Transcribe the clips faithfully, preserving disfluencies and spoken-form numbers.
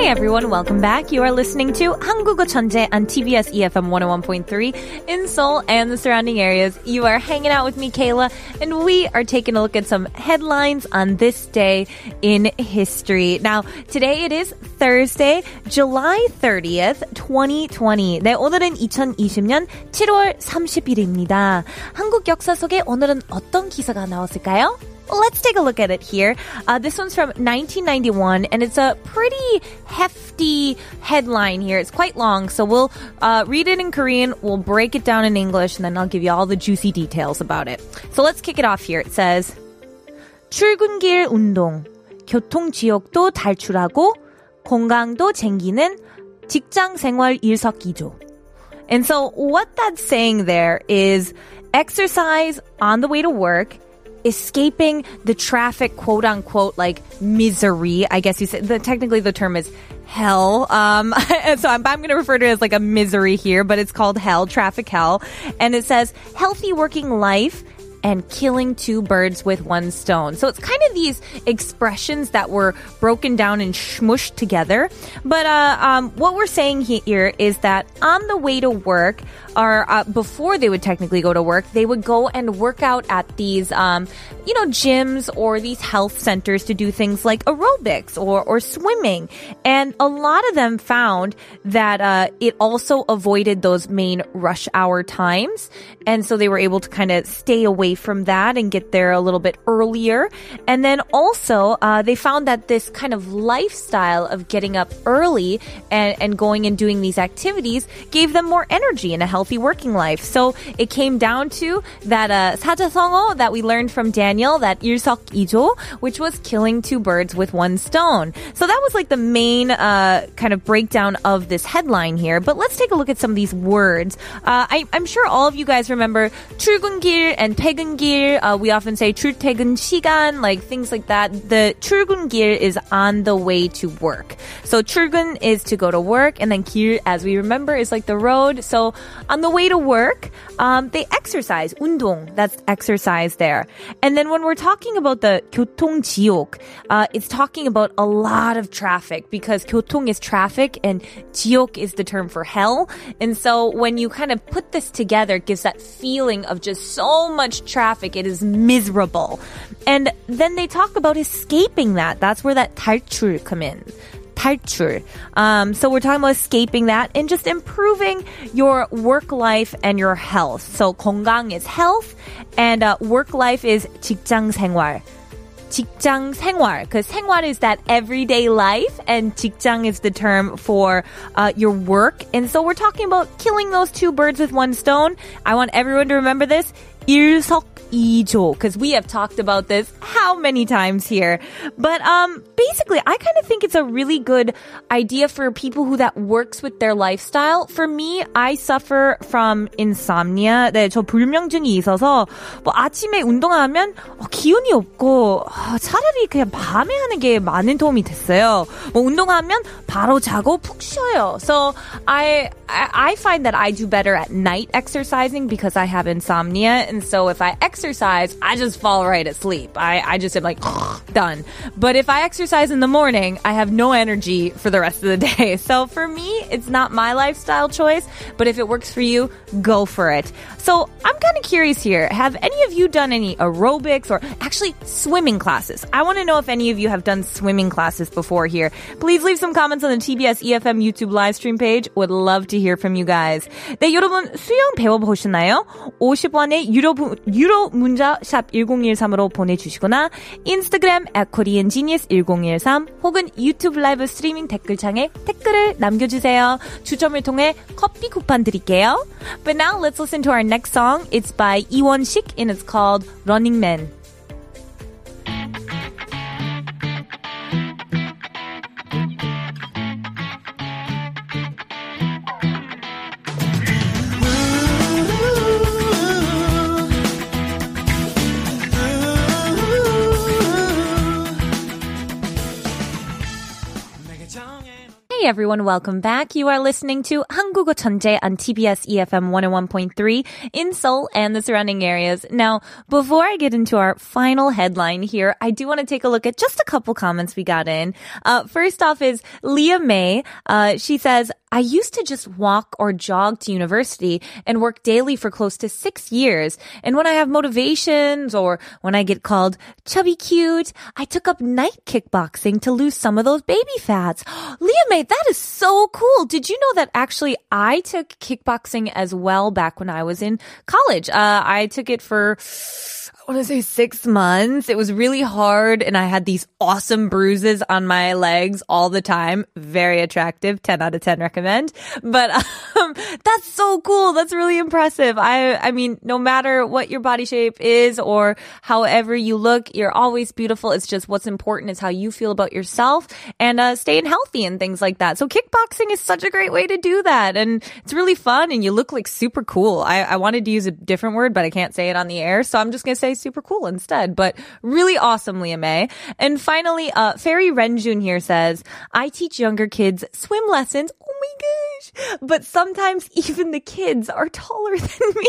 Hey everyone, welcome back. You are listening to 한국어 천재 on T B S E F M one oh one point three in Seoul and the surrounding areas. You are hanging out with me, Kayla, and we are taking a look at some headlines on this day in history. Now, today it is Thursday, July thirtieth, twenty twenty. 네, 오늘은 이천이십 년 칠월 삼십일입니다. 한국 역사 속에 오늘은 어떤 기사가 나왔을까요? Let's take a look at it here. Uh, this one's from nineteen ninety-one, and it's a pretty hefty headline here. It's quite long, so we'll uh, read it in Korean, we'll break it down in English, and then I'll give you all the juicy details about it. So let's kick it off here. It says, 출근길 운동, 교통지옥도 탈출하고 건강도 챙기는 직장생활 일석이조. And so what that's saying there is exercise on the way to work, escaping the traffic, quote unquote, like misery. I guess you said the, technically the term is hell. Um, so I'm, I'm going to refer to it as like a misery here, but it's called hell, traffic hell. And it says healthy working life and killing two birds with one stone. So it's kind of these expressions that were broken down and smushed together. But uh, um, what we're saying here is that on the way to work, or uh, before they would technically go to work, they would go and work out at these, um, you know, gyms or these health centers to do things like aerobics or, or swimming. And a lot of them found that uh, it also avoided those main rush hour times. And so they were able to kind of stay away from that and get there a little bit earlier. And then also uh, they found that this kind of lifestyle of getting up early and, and going and doing these activities gave them more energy and a healthy working life. So it came down to that uh, 사자성어 that we learned from Daniel, that 일석이조, which was killing two birds with one stone. So that was like the main uh, kind of breakdown of this headline here. But let's take a look at some of these words. Uh, I, I'm sure all of you guys remember 출근길 and 퇴근길. Uh, we often say 출퇴근 시간, like things like that. The 출근길 is on the way to work. So 출근 is to go to work, and then 길, as we remember, is like the road. So on the way to work, um, they exercise. 운동, that's exercise there. And then when we're talking about the 교통지옥, uh, it's talking about a lot of traffic, because 교통 is traffic and 지옥 is the term for hell. And so when you kind of put this together, it gives that feeling of just so much traffic. It is miserable. And then they talk about escaping that. That's where that 탈출 come in. 탈출. Um, so we're talking about escaping that and just improving your work life and your health. So 건강 is health, and uh, work life is 직장 생활. 직장 생활. Because 생활 is that everyday life, and 직장 is the term for uh, your work. And so we're talking about killing those two birds with one stone. I want everyone to remember this. 일석이조, because we have talked about this how many times here. But um, basically, I kind of think it's a really good idea for people who that works with their lifestyle. For me, I suffer from insomnia. 네, 저 불면증이 있어서 뭐 아침에 운동하면 어, 기운이 없고 어, 차라리 그냥 밤에 하는 게 많은 도움이 됐어요. 뭐 운동하면 바로 자고 푹 쉬어요. So I, I I find that I do better at night exercising because I have insomnia. And so if I exercise, I just fall right asleep. I, I just am like, done. But if I exercise in the morning, I have no energy for the rest of the day. So for me, it's not my lifestyle choice. But if it works for you, go for it. So I'm kind of curious here. Have any of you done any aerobics or actually swimming classes? I want to know if any of you have done swimming classes before here. Please leave some comments on the T B S E F M YouTube live stream page. Would love to hear from you guys. 네, 여러분 수영 배워보셨나요? 오십 원의 유료, 유료 문자 샵 일공일삼으로 보내주시거나 인스타그램 at korean genius ten thirteen 혹은 유튜브 라이브 스트리밍 댓글창에 댓글을 남겨주세요. 추첨을 통해 커피 쿠폰 드릴게요. But now let's listen to our next song. It's by Ewon Sik and it's called Running Man. everyone. Welcome back. You are listening to 한국어 천재 on T B S E F M one oh one point three in Seoul and the surrounding areas. Now, before I get into our final headline here, I do want to take a look at just a couple comments we got in. Uh, first off is Leah May. Uh, she says, I used to just walk or jog to university and work daily for close to six years. And when I have motivations or when I get called chubby cute, I took up night kickboxing to lose some of those baby fats. Leah May, that is so cool. Did you know that actually I took kickboxing as well back when I was in college? Uh, I took it for... I want to say six months. It was really hard, and I had these awesome bruises on my legs all the time. Very attractive. ten out of ten recommend. But um, that's so cool. That's really impressive. I, I mean, no matter what your body shape is or however you look, you're always beautiful. It's just what's important is how you feel about yourself and uh, staying healthy and things like that. So kickboxing is such a great way to do that, and it's really fun, and you look like super cool. I, I wanted to use a different word, but I can't say it on the air, so I'm just going to say super cool instead, but really awesome, Leah May. And finally, uh, Fairy Renjun here says, I teach younger kids swim lessons. Oh my gosh. But sometimes even the kids are taller than me.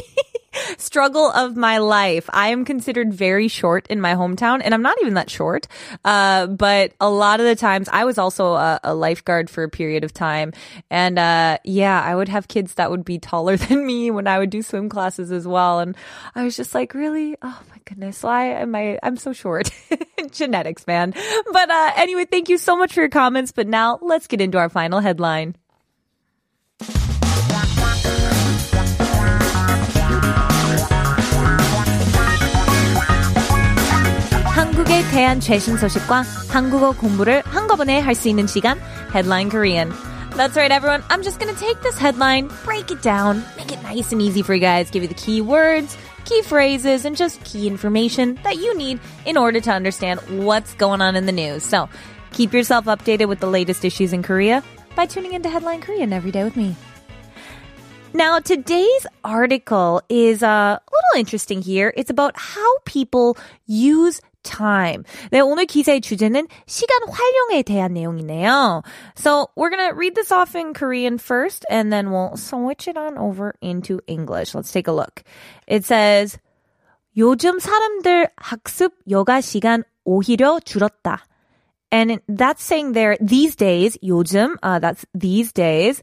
Struggle of my life. I am considered very short in my hometown, and I'm not even that short. Uh, but a lot of the times, I was also a, a lifeguard for a period of time. And uh, yeah, I would have kids that would be taller than me when I would do swim classes as well. And I was just like, really? Oh my goodness, why am I? I'm so short. Genetics, man. But uh, anyway, thank you so much for your comments. But now let's get into our final headline. 한국에 대한 최신 소식과 한국어 공부를 한꺼번에 할 수 있는 시간, Headline Korean. That's right, everyone. I'm just going to take this headline, break it down, make it nice and easy for you guys, give you the key words, key phrases, and just key information that you need in order to understand what's going on in the news. So keep yourself updated with the latest issues in Korea by tuning into Headline Korean every day with me. Now, today's article is uh, a little interesting here. It's about how people use time. 네, 오늘 기사의 주제는 시간 활용에 대한 내용이네요. So we're going to read this off in Korean first, and then we'll switch it on over into English. Let's take a look. It says, 요즘 사람들 학습 여가 시간 오히려 줄었다. And that's saying there, these days, 요즘, uh, that's these days,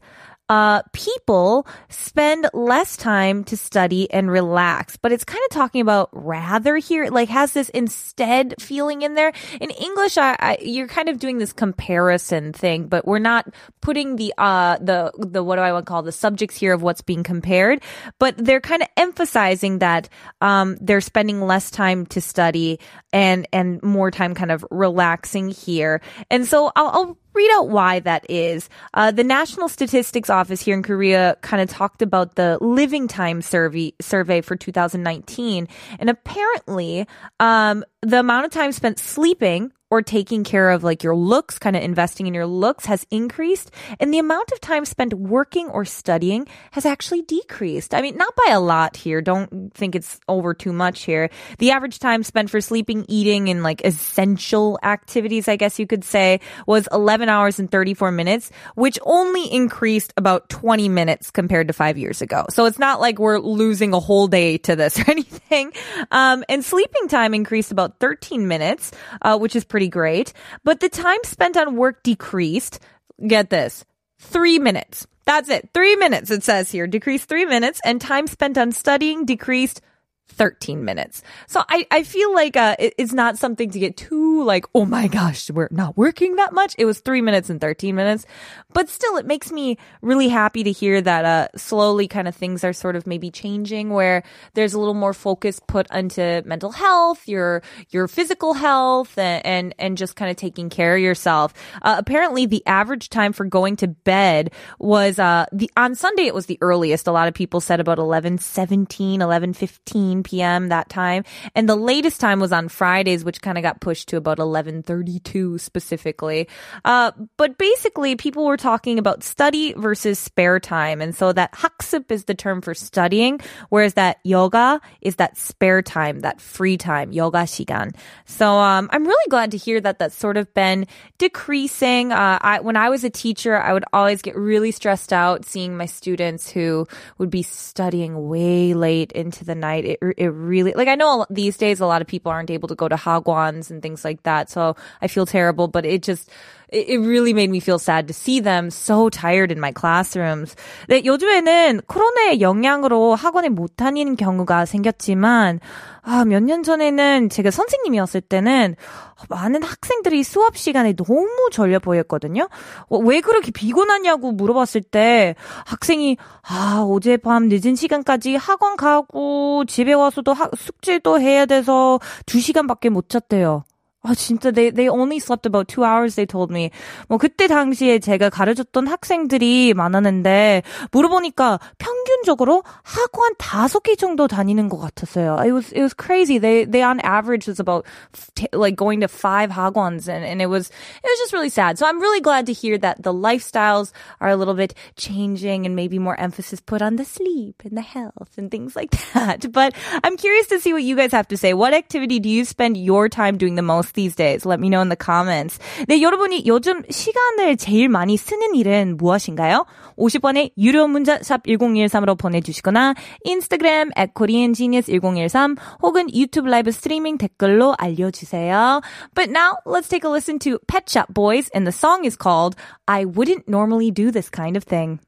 Uh, people spend less time to study and relax. But it's kind of talking about rather here, like has this instead feeling in there. In English, I, I, you're kind of doing this comparison thing, but we're not putting the, uh, the, the, what do I want to call the subjects here of what's being compared. But they're kind of emphasizing that, um, they're spending less time to study and, and more time kind of relaxing here. And so I'll, I'll read out why that is. Uh, the National Statistics Office here in Korea kind of talked about the living time survey survey for two thousand nineteen, and apparently um, the amount of time spent sleeping or taking care of like your looks, kind of investing in your looks has increased, and the amount of time spent working or studying has actually decreased. I mean, not by a lot here. Don't think it's over too much here. The average time spent for sleeping, eating, and like essential activities, I guess you could say, was eleven hours and thirty-four minutes, which only increased about twenty minutes compared to five years ago. So it's not like we're losing a whole day to this or anything. Um, and sleeping time increased about thirteen minutes, uh, which is pretty Pretty great, but the time spent on work decreased. Get this, three minutes. That's it, three minutes. It says here, decreased three minutes, and time spent on studying decreased thirteen minutes. So I, I feel like uh, it, it's not something to get too like, oh my gosh, we're not working that much. It was three minutes and thirteen minutes. But still, it makes me really happy to hear that uh, slowly kind of things are sort of maybe changing where there's a little more focus put into mental health, your your physical health, and, and, and just kind of taking care of yourself. Uh, apparently, the average time for going to bed was, uh, the on Sunday it was the earliest. A lot of people said about eleven seventeen, eleven fifteen nine p.m. that time. And the latest time was on Fridays, which kind of got pushed to about eleven thirty-two specifically. Uh, but basically, people were talking about study versus spare time. And so that 학습 is the term for studying, whereas that yoga is that spare time, that free time, yoga 시간. So um, I'm really glad to hear that that's sort of been decreasing. Uh, I, when I was a teacher, I would always get really stressed out seeing my students who would be studying way late into the night. It, it really, like I know these days a lot of people aren't able to go to hagwons and things like that, so I feel terrible, but it just, it really made me feel sad to see them so tired in my classrooms. 네, 요즘에는 코로나의 영향으로 학원에 못 다니는 경우가 생겼지만 아, 몇 년 전에는 제가 선생님이었을 때는 많은 학생들이 수업 시간에 너무 절려 보였거든요. 왜 그렇게 피곤하냐고 물어봤을 때 학생이 아, 어젯밤 늦은 시간까지 학원 가고 집에 와서도 하, 숙제도 해야 돼서 두 시간밖에 못 잤대요. 아, 진짜, they, they only slept about two hours, they told me. 뭐, 그때 당시에 제가 가르쳤던 학생들이 많았는데, 물어보니까 평균적으로 학원 다섯 개 정도 다니는 것 같았어요. It was, it was crazy. They, they on average was about, like, going to five 학원s, and, and it was, it was just really sad. So I'm really glad to hear that the lifestyles are a little bit changing and maybe more emphasis put on the sleep and the health and things like that. But I'm curious to see what you guys have to say. What activity do you spend your time doing the most these days? Let me know in the comments. 네, 여러분이 요즘 시간을 제일 많이 쓰는 일은 무엇인가요? 오십 번의 유료 문자 샵 일공일삼으로 보내주시거나 인스타그램 at koreangenius1013 혹은 유튜브 라이브 스트리밍 댓글로 알려주세요. But now, let's take a listen to Pet Shop Boys, and the song is called I Wouldn't Normally Do This Kind of Thing.